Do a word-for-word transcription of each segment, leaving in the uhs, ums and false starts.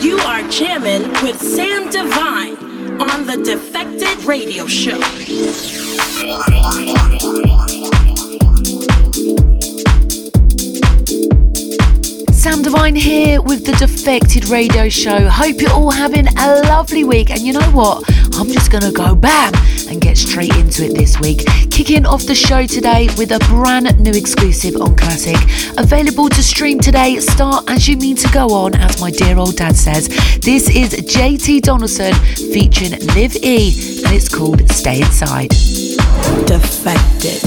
You are jamming with Sam Divine on the Defected Radio Show. Sam Divine here with the Defected Radio Show. Hope you're all having a lovely week, and you know what? I'm just gonna go bam and get straight into it this week. Kicking off the show today with a brand new exclusive on Classic. Available to stream today, start as you mean to go on, as my dear old dad says. This is J T Donaldson featuring Liv E, and it's called Stay Inside. Defected.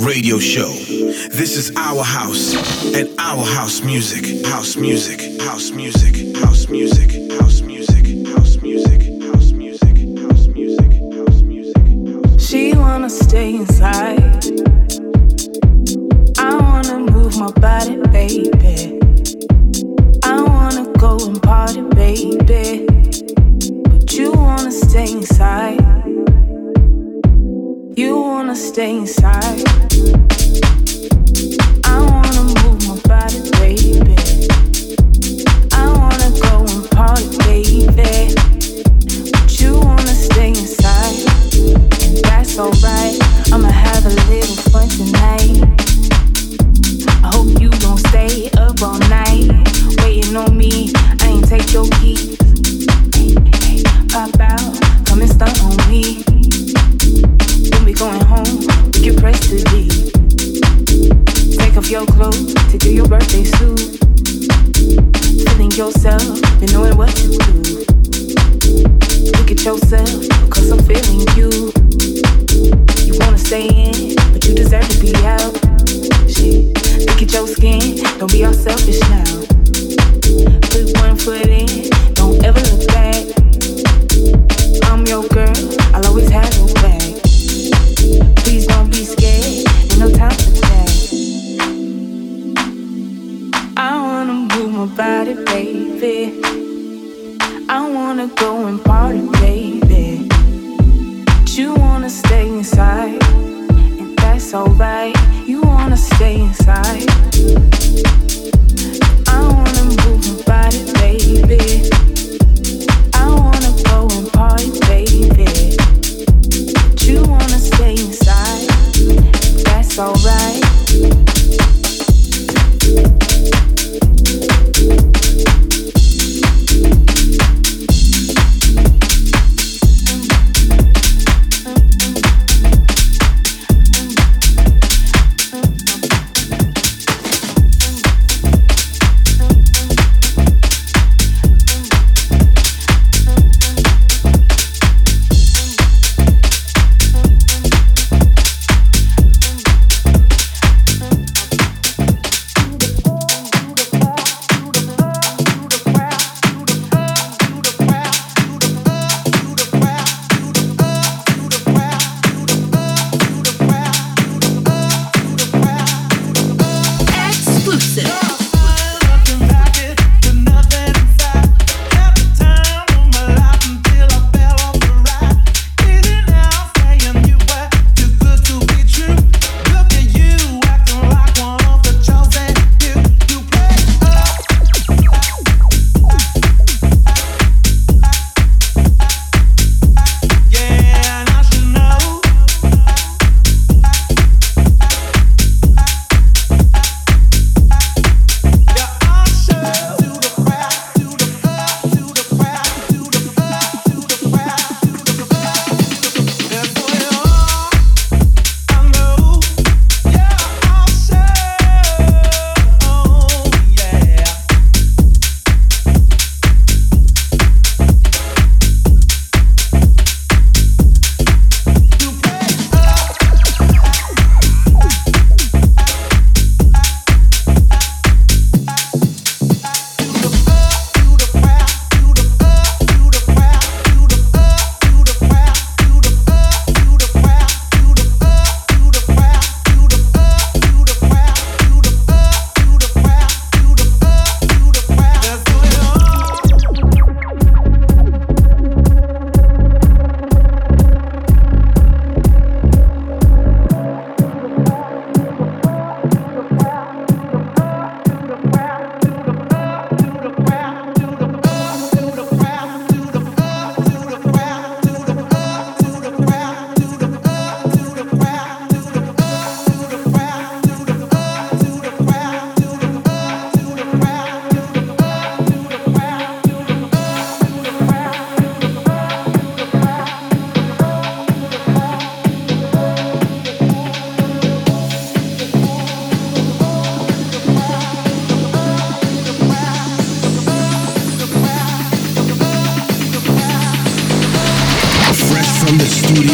Radio show. This is our house and our house music. House music. House music. House music. House music. House music. House music. House music. House music. She wanna stay inside. I wanna move my body, baby. I wanna go and party, baby. But you wanna stay inside. You wanna stay inside. I wanna move my body, baby. I wanna go and party, baby. But you wanna stay inside, and that's alright. I'ma have a little fun tonight. I hope you don't stay up all night waiting on me. I ain't take your keys. Pop out, come and stunt on me. We going home, we get pressed to leave. Take off your clothes, take to your birthday suit. Feeling yourself, and knowing what to do. Look at yourself, because I'm feeling you. You wanna stay in, but you deserve to be out. Shit, look at your skin, don't be all selfish now. Put one foot in, don't ever look back. I'm your girl, I'll always have your back. Please don't be scared, ain't no time for that. I wanna move my body, baby. I wanna go and party, baby. But you wanna stay inside, and that's alright. You wanna stay inside. I wanna move my body, baby. I wanna go and party, baby. You wanna stay inside, that's alright.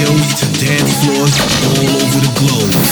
studios to dance floors all over the globe.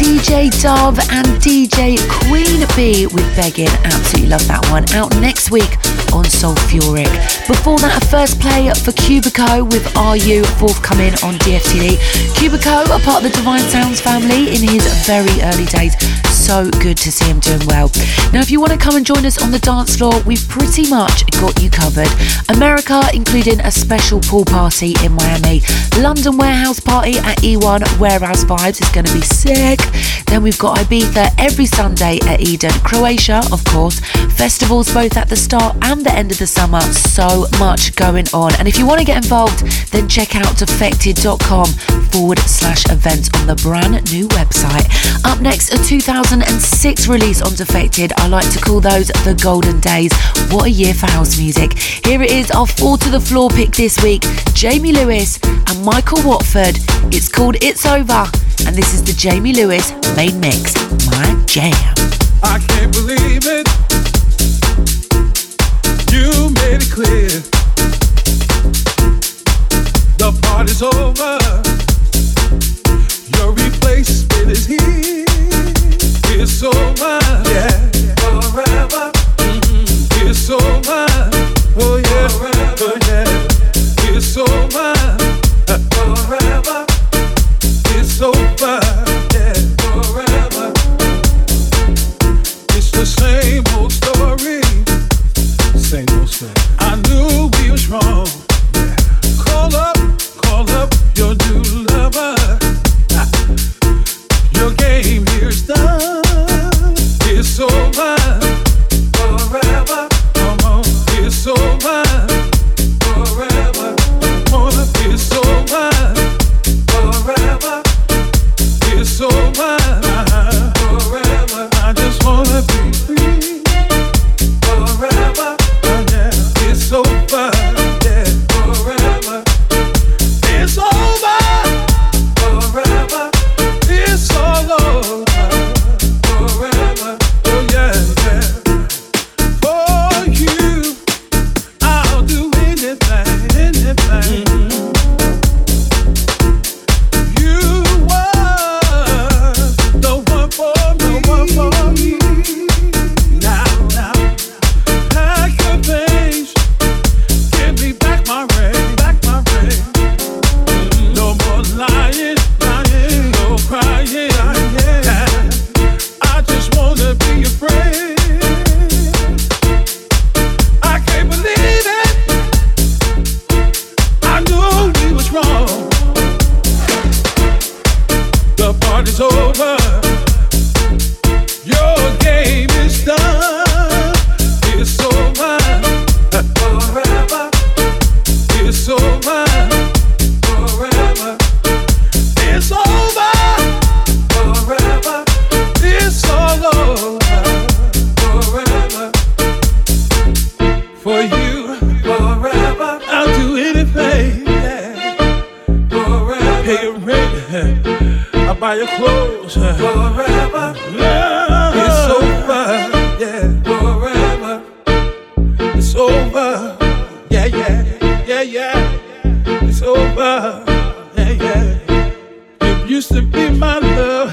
D J Dove and D J Queen B with Beggin. Absolutely love that one. Out next week on Soulfuric. Before that, a first play for Cubico with R U, forthcoming on D F T D. Cubico, a part of the Divine Sounds family in his very early days. So good to see him doing well. Now, if you want to come and join us on the dance floor, we've pretty much got you covered. America, including a special pool party in Miami. London warehouse party at E one Warehouse Vibes is going to be sick. Then we we've got Ibiza every Sunday at Eden, Croatia, of course. Festivals both at the start and the end of the summer. So much going on. And if you want to get involved, then check out defected.com forward slash events on the brand new website. Up next, a two thousand six release on Defected. I like to call those the golden days. What a year for house music. Here it is, our four to the floor pick this week. Jamie Lewis and Michael Watford. It's called It's Over, and this is the Jamie Lewis main mix. My jam. I can't believe it. You made it clear. The party's over. Your replacement is here. It's over, yeah. Forever. Mm-hmm. It's over. Oh yeah, forever. Oh yeah. It's over. Forever. It's over, yeah. Forever. It's the same old story. Same old story. I knew we was wrong. Yeah. Call up, call up your new lover. Ah. Your game here's done. It's over. Forever. Come on. It's over. Forever. Come on. It's over. Forever. It's over. Uh-huh. Forever. I just wanna be free. Forever. Oh, yeah. It's over. Yeah. Forever. It's over. Forever. It's all over. Forever. Oh yeah, yeah. For you, I'll do anything, anything. Mm-hmm. You were the one for me. The one for me. Now, now, pack your things, give me back my ring, back my ring. Mm-hmm. No more lying, lying, no crying. I just wanna be your friend. I can't believe it. I knew we was wrong. The party's over. Your game is done. It's over. Forever. It's over. Forever. It's over. Forever. It's all over. Forever. For you. Forever. I'll do anything. Yeah. Forever. Pay your rent. I'll buy your clothes. Forever. Love. It's over. Yeah. Forever. It's over. Yeah, yeah. Yeah, yeah. It's over. Yeah, yeah. You used to be my love.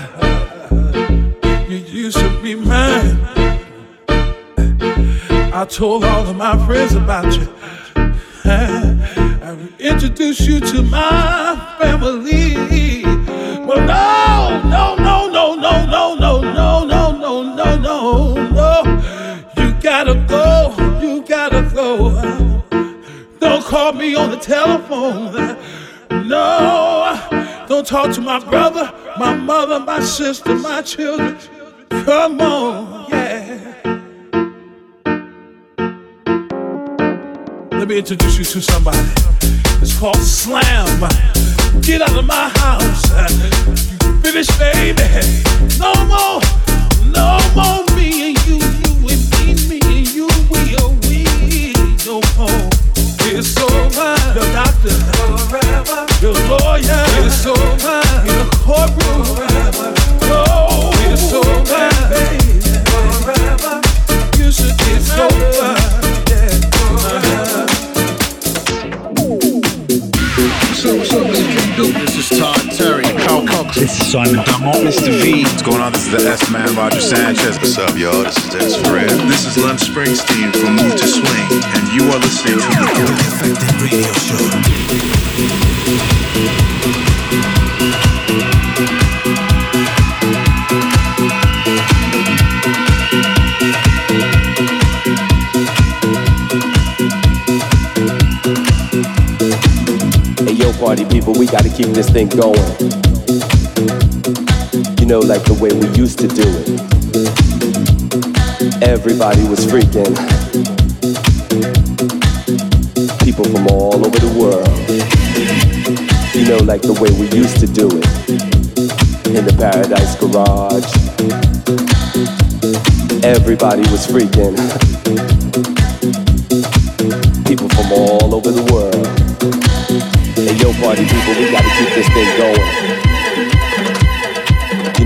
You used to be mine. I told all of my friends about you. I introduced you to my family. Well, no, no, no, no, no, no, no, no, no, no, no, no, no. You gotta go, you gotta go. Don't call me on the telephone. No, don't talk to my brother, my mother, my sister, my children. Come on, yeah. Let me introduce you to somebody. It's called SLAM. Get out of my house. Finish, baby. No more, no more me and you, you and me, me and you, we, oh, we, no more. It's over. The doctor. Forever. The lawyer. It's over. In the courtroom. Forever. Oh, it's over, baby. Forever. You should be sober. So, so, Mister Duke, this is Todd Terry, Cal Cox. This is Simon Dumont, Mister V. What's going on? This is the S-Man, Roger Sanchez. What's up, y'all? This is Dennis Ferrer. This is Lynne Springsteen from Move to Swing, and you are listening to the Defected Radio Show. Party people, we gotta keep this thing going. you know, like the way we used to do it. Everybody was freaking. People from all over the world. You know, like the way we used to do it. In the Paradise Garage. Everybody was freaking. People from all over the world. Hey, yo, party people, we gotta keep this thing going. You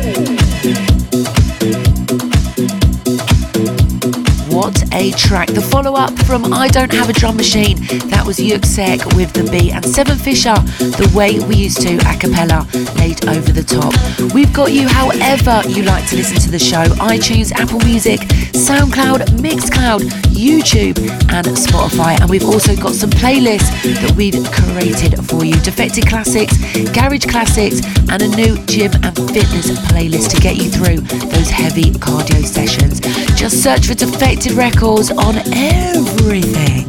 What a track. The follow-up from I Don't Have a Drum Machine. That was Yuksek with the B and Seven Fisher. The Way We Used To, a cappella, laid over the top. We've got you however you like to listen to the show. iTunes, Apple Music, SoundCloud, Mixcloud, YouTube and Spotify. And we've also got some playlists that we've created for you. Defected Classics, Garage Classics and a new gym and fitness playlist to get you through those heavy cardio sessions. Just search for Defected Records on everything.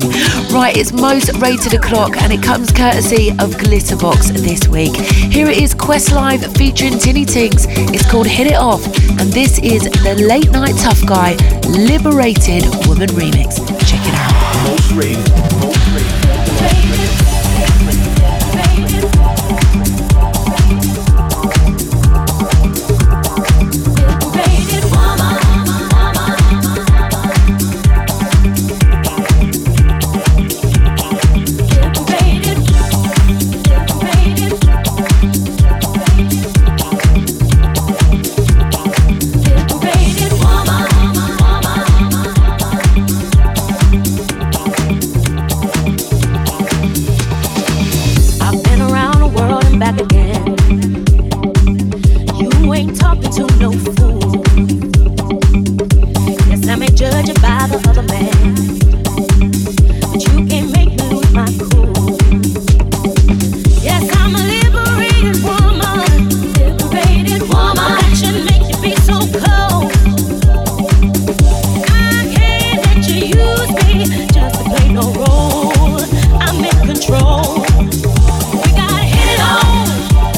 Right, it's most rated o'clock and it comes courtesy of Glitterbox this week. Here it is, Qwestlife featuring Teni Tinks. It's called Hit It Off and this is the Late Night Tough Guy Liberated Woman remix. Check it out. Most rated. Most rated. Control. We gotta hit it on.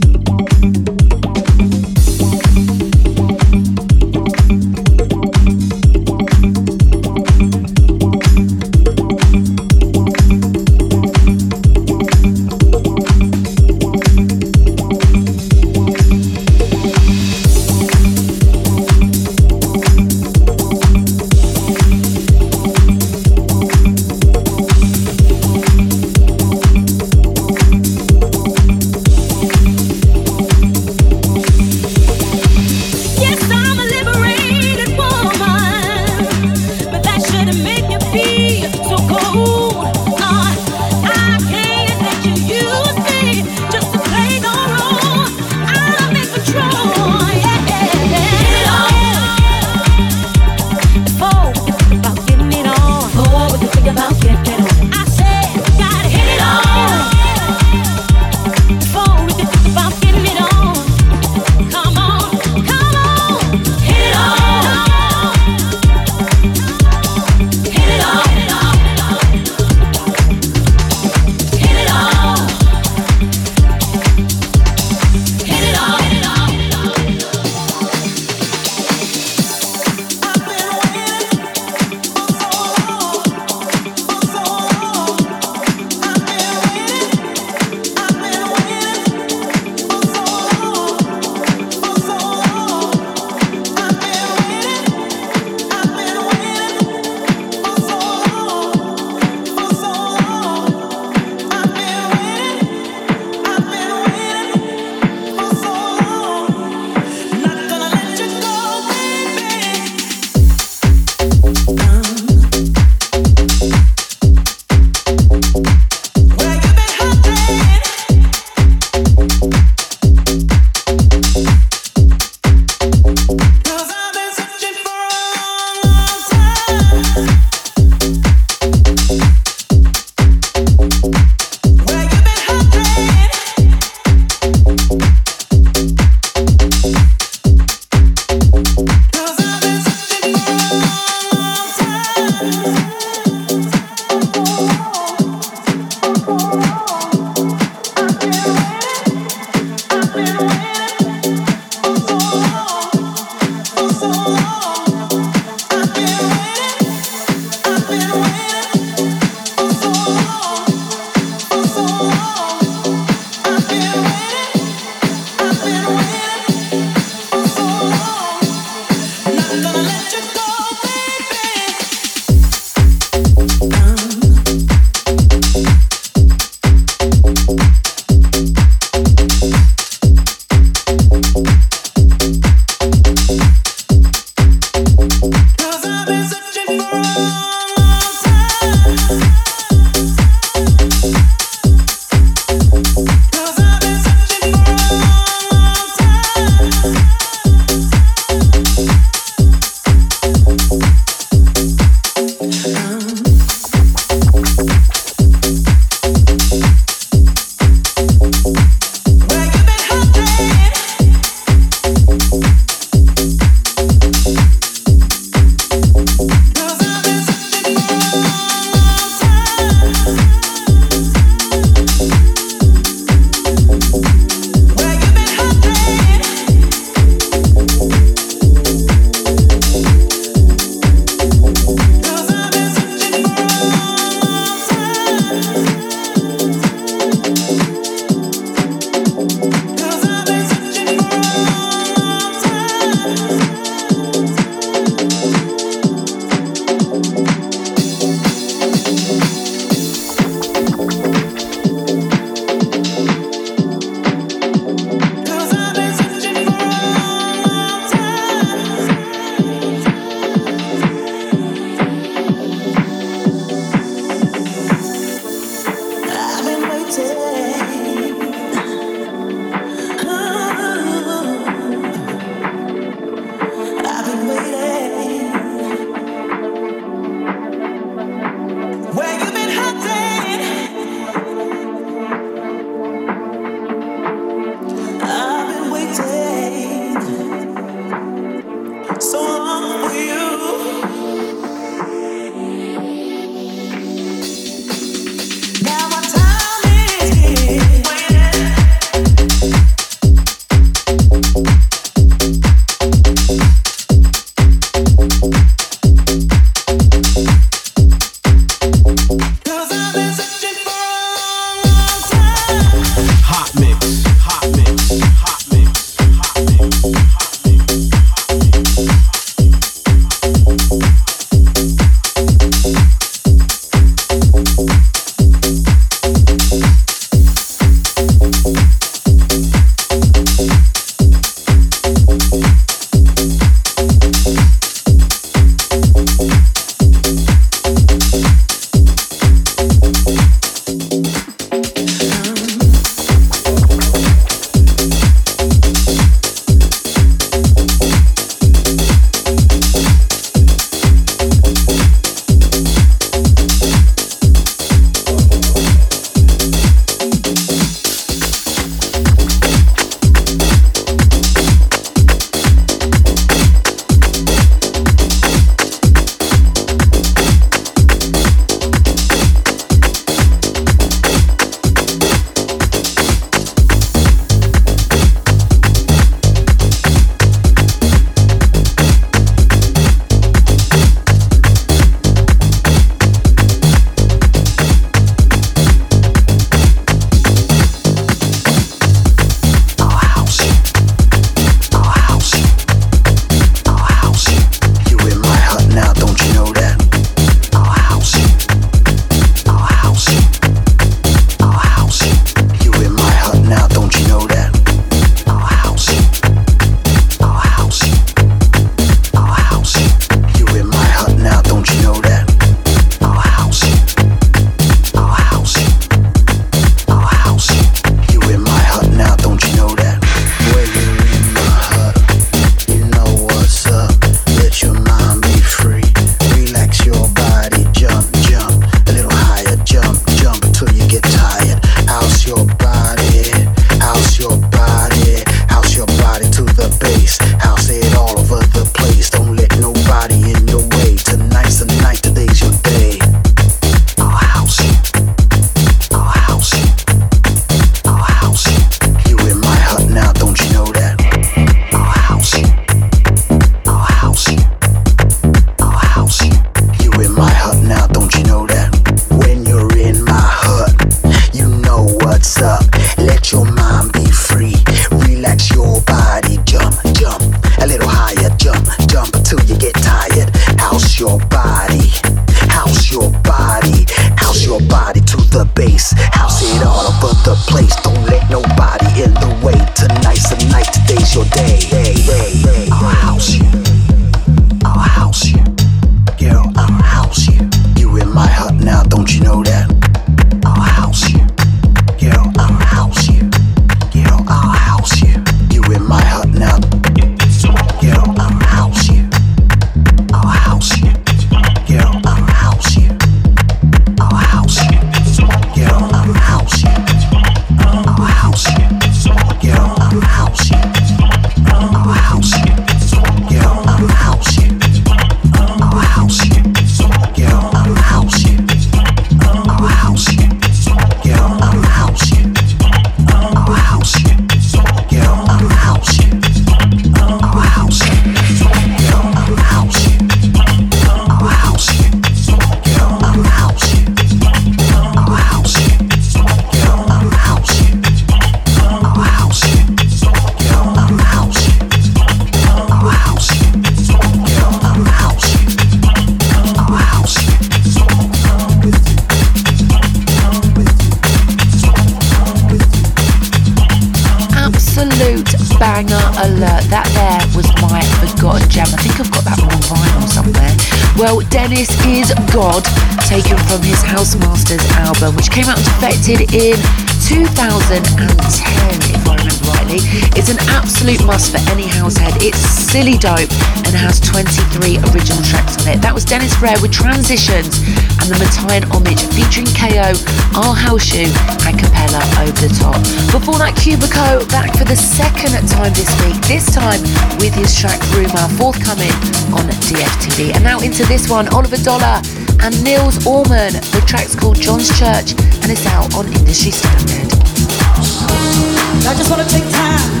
absolute banger alert. That there was my forgotten jam. I think I've got that on vinyl somewhere. Well, Dennis is God, taken from his Housemasters album, which came out Defected in two thousand ten, if I remember rightly. It's an absolute must for any househead. It's silly dope and has twenty-three original tracks on it. That was Dennis Ferrer with Transitions and the Matayan Homage featuring K O, Our House You, a cappella over the top. Before that, Cubico back for the second time this week, this time with his track Rumour, forthcoming on D F T D. And now into this one, Oliver Dollar and Nils Orman. The track's called John's Church and it's out on Industry Standard. I just want to take time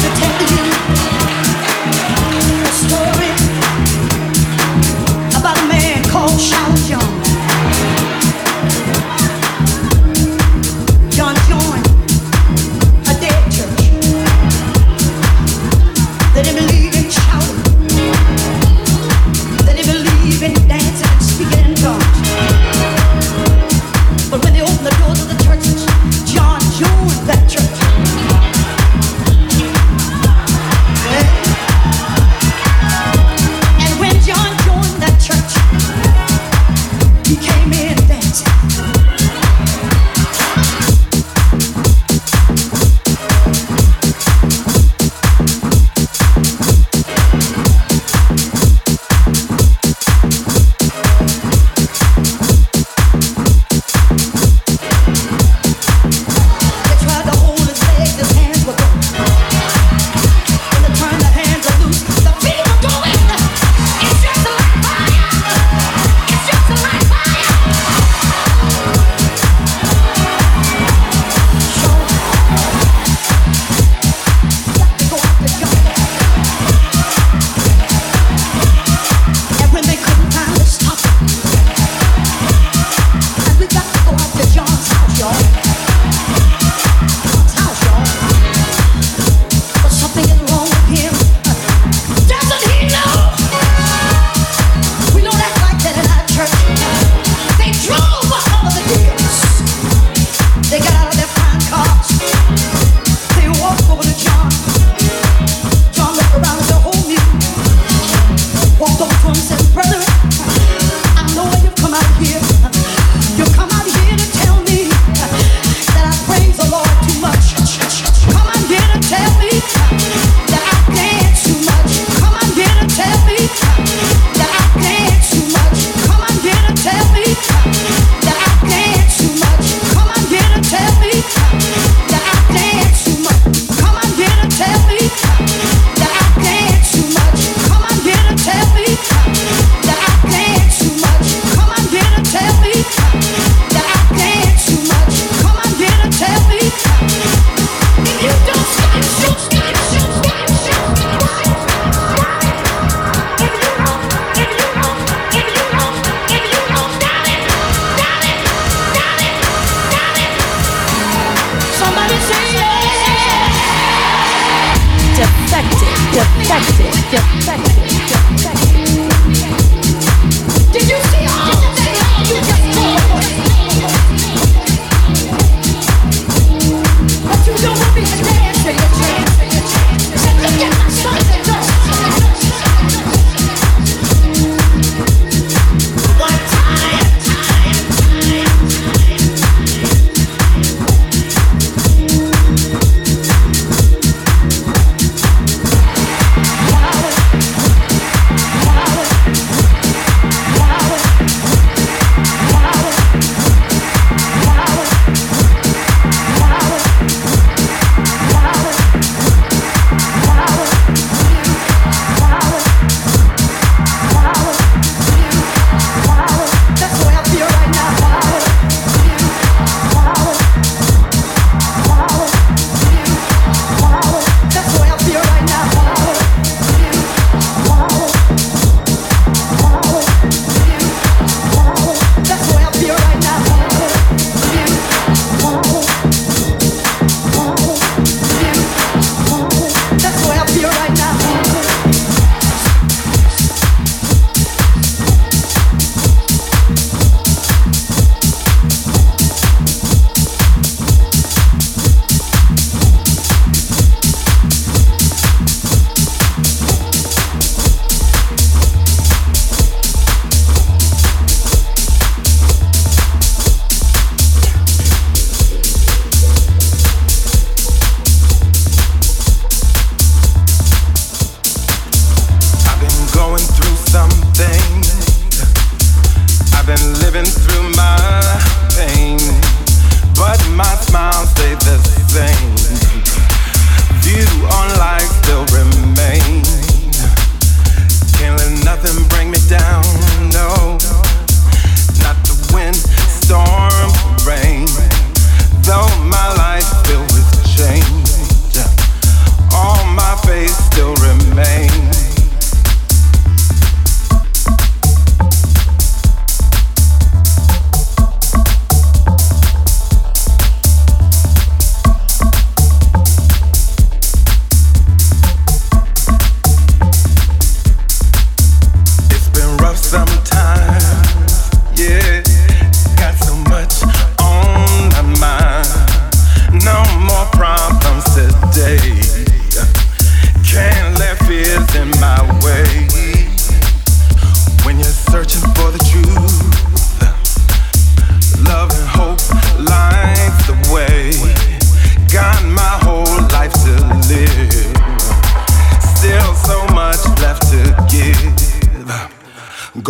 to tell you a story about a man called Sean John. John joined a dead church. They didn't believe in shouting. They didn't believe in dancing and speaking in tongues. But when they opened the doors of the churches, John joined that church.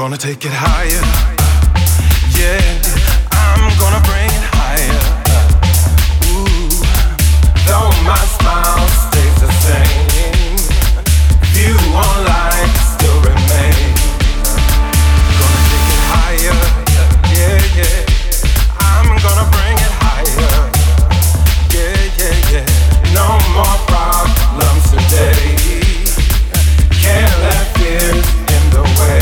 gonna take it higher. Yeah, I'm gonna bring it higher. Ooh, though my smile stays the same, view on life still remains. Gonna take it higher. Yeah, yeah, I'm gonna bring it higher. Yeah, yeah, yeah. No more problems today. Can't let fears in the way.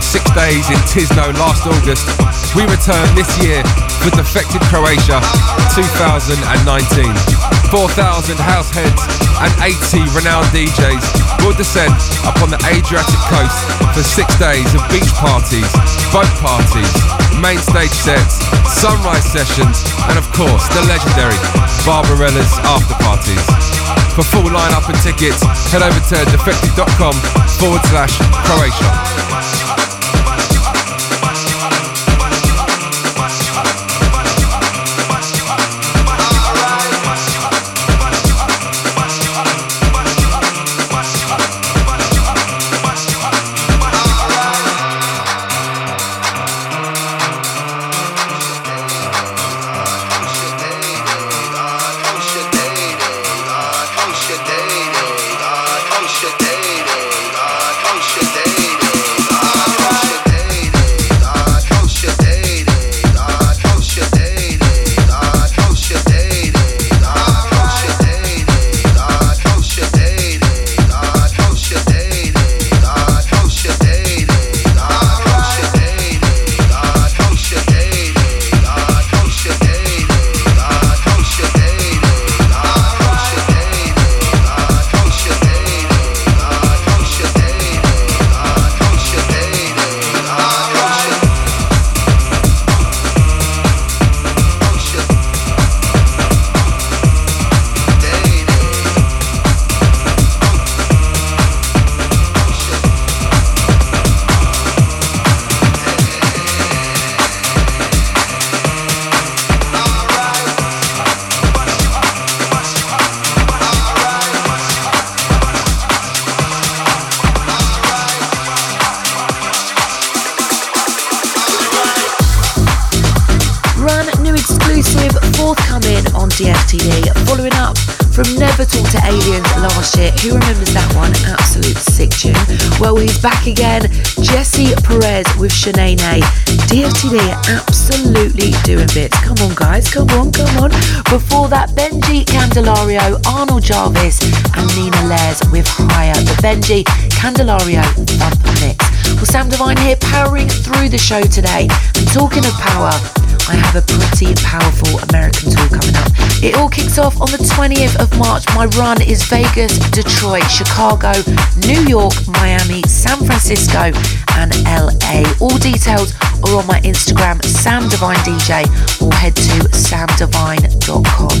Six days in Tisno last August, we return this year with Defected Croatia twenty nineteen. four thousand house heads and eighty renowned D Js will descend upon the Adriatic coast for six days of beach parties, boat parties, main stage sets, sunrise sessions and of course the legendary Barbarella's after parties. For full lineup and tickets, head over to defected.com forward slash Croatia. Pivotal to Aliens last year. Who remembers that one? Absolute sick tune. Well, he's back again. Jesse Perez with Shanaynay. D F T D absolutely doing bits. Come on, guys. Come on, come on. Before that, Benji Candelario, Arnold Jarvis, and Nina Lares with Higher. The Benji Candelario Thump Mix. Well, Sam Divine here, powering through the show today. And talking of power, I have a pretty powerful American tour coming up. It all kicks off on the twentieth of March. My run is Vegas, Detroit, Chicago, New York, Miami, San Francisco and L A. All details are on my Instagram, Sam Divine D J, or head to sam divine dot com.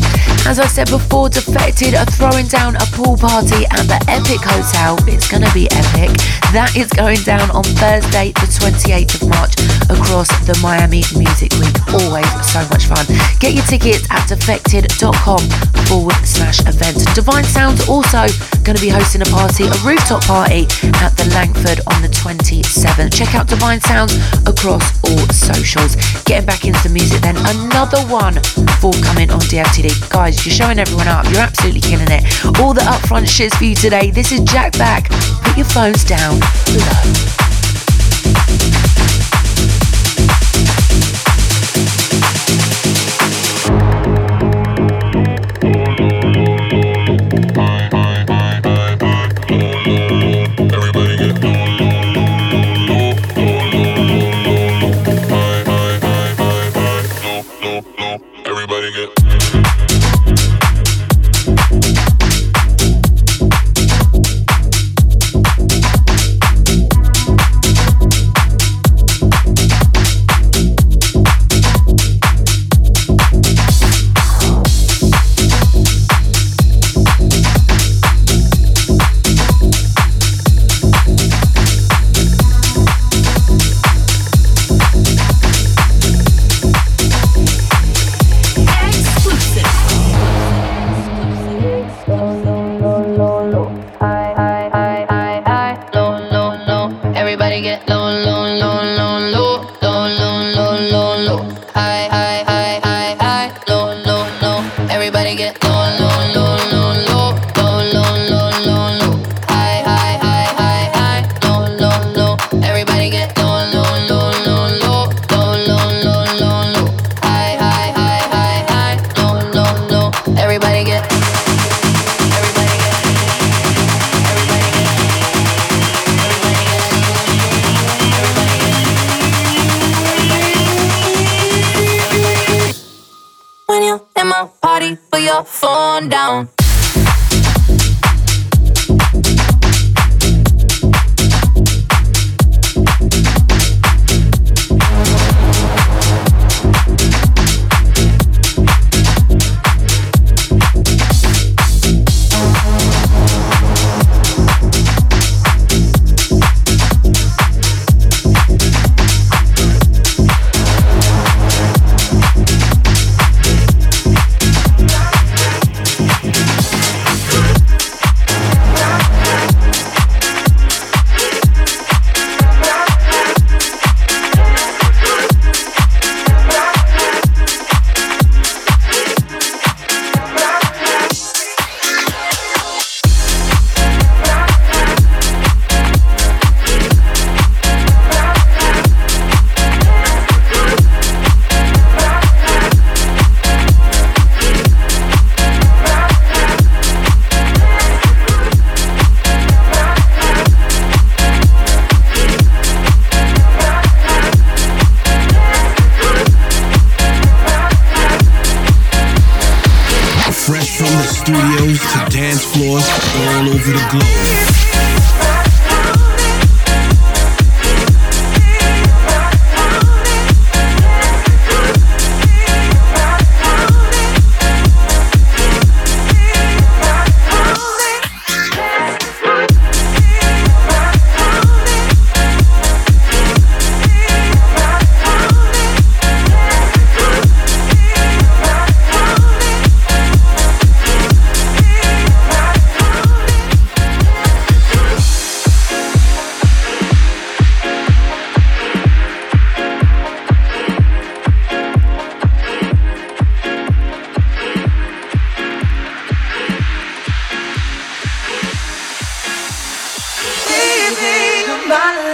As I said before, Defected are throwing down a pool party at the Epic Hotel. It's going to be epic. That is going down on Thursday, the twenty-eighth of March, across the Miami Music Week. Always so much fun. Get your tickets at defected.com forward slash event. Divine Sounds also going to be hosting a party, a rooftop party at the Langford on the twenty-seventh. Check out Divine Sounds across all socials. Getting back into music then, another one forthcoming on D F T D. Guys, you're showing everyone up. You're absolutely killing it. All the upfront shits for you today. This is Jack Back. Put your phones down below.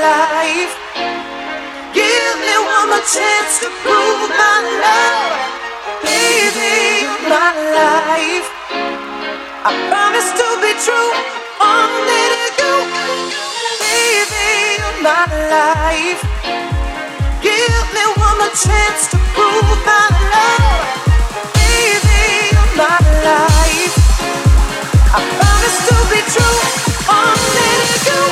life. Give me one more chance to prove my love. Baby, you're my life. I promise to be true, only to you. Baby, you're my life. Give me one more chance to prove my love. Baby, you're my life. I promise to be true, only to you.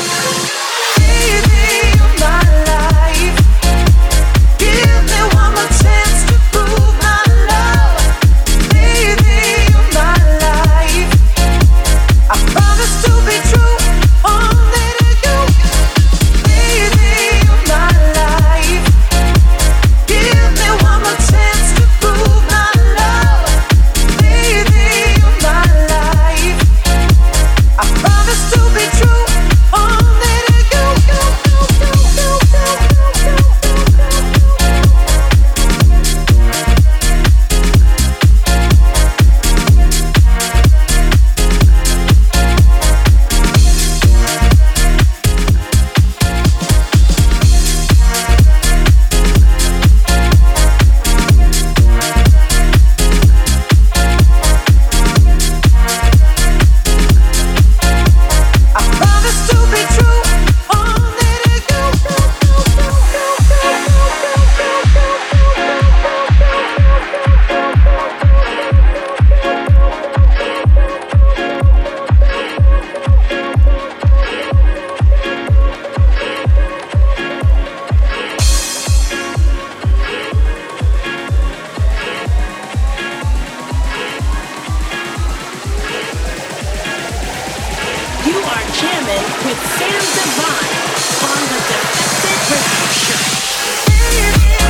Baby, you're my life. Give me one more chance to prove my love. Baby, you're my life. I promise to be true, only to you. Baby, you're my life. Give me one more chance to prove my love. Baby, you're my life. I promise to be true, only to you. You, you, you, you, you, you, you, you, you. I promise to be true, only to you. You are jamming with Sam Divine on the Defected Radio Show. Defected.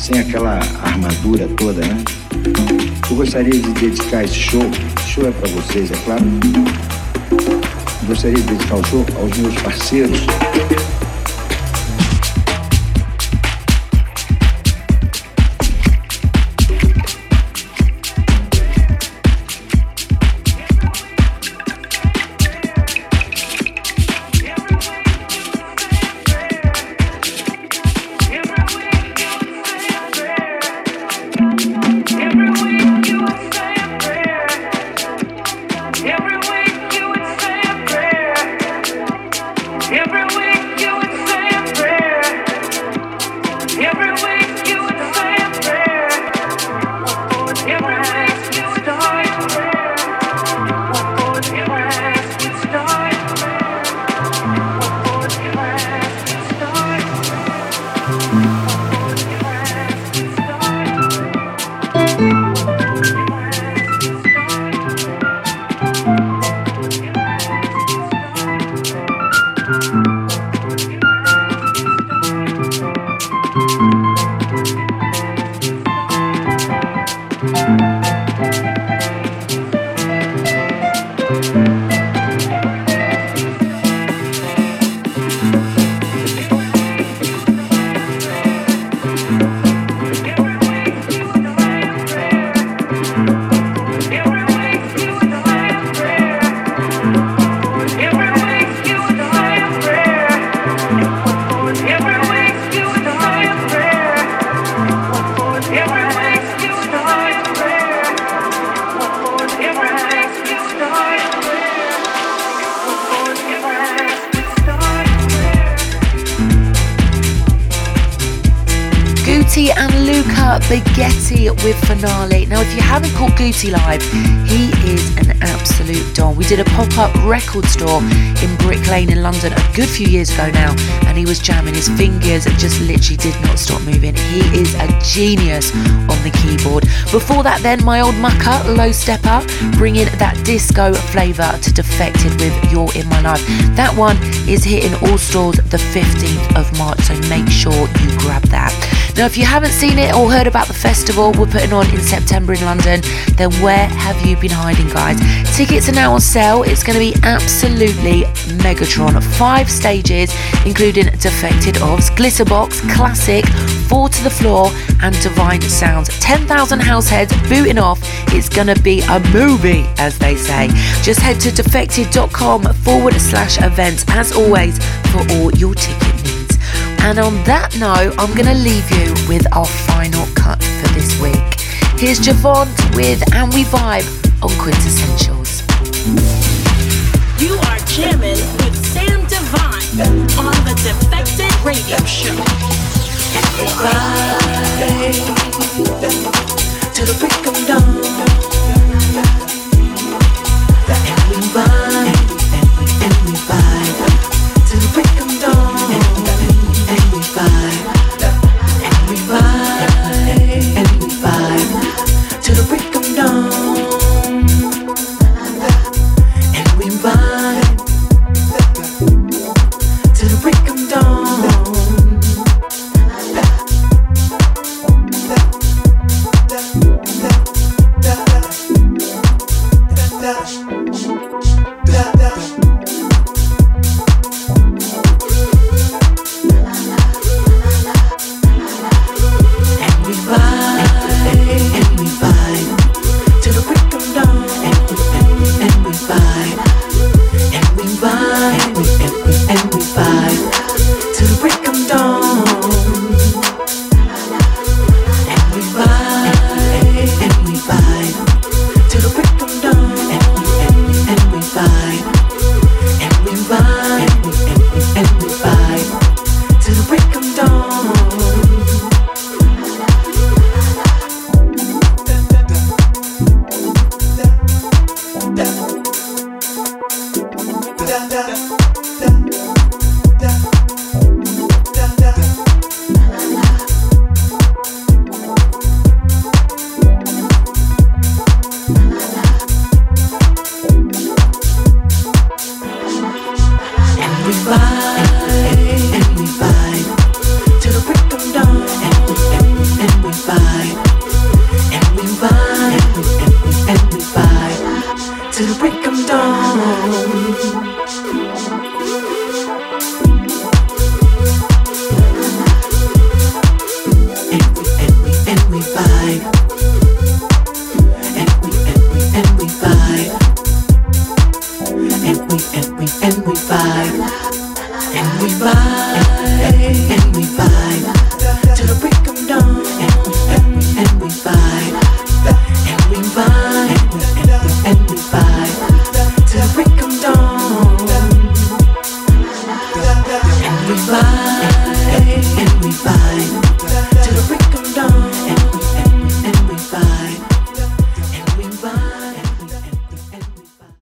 Sem aquela armadura toda, né? Eu gostaria de dedicar esse show, esse show é pra vocês, é claro. gostaria de dedicar o show aos meus parceiros. Now, if you haven't caught Guti live, he is an absolute doll. We did a pop-up record store in Brick Lane in London a good few years ago now, and he was jamming. His fingers just literally did not stop moving. He is a genius on the keyboard. Before that then, my old mucker, Low Stepper, bringing that disco flavour to Defected with You're In My Life. That one is hitting all stores the fifteenth of March, so make sure you grab that. Now, if you haven't seen it or heard about the festival we're putting on in September in London, then where have you been hiding, guys? Tickets are now on sale. It's going to be absolutely Megatron. Five stages, including Defected Of's, Glitterbox, Classic, Four to the Floor, and Divine Sounds. ten thousand house heads booting off. It's going to be a movie, as they say. Just head to defected.com forward slash events, as always, for all your tickets. And on that note, I'm going to leave you with our final cut for this week. Here's Javon with And We Vibe on Quintessentials. You are jamming with Sam Divine on the Defected Radio Show. Vibe to the break of dawn. And we vibe, and we vibe to the break of dawn. And we vibe, and we vibe to the break of dawn. And we vibe to the break of dawn. And we till break 'em down.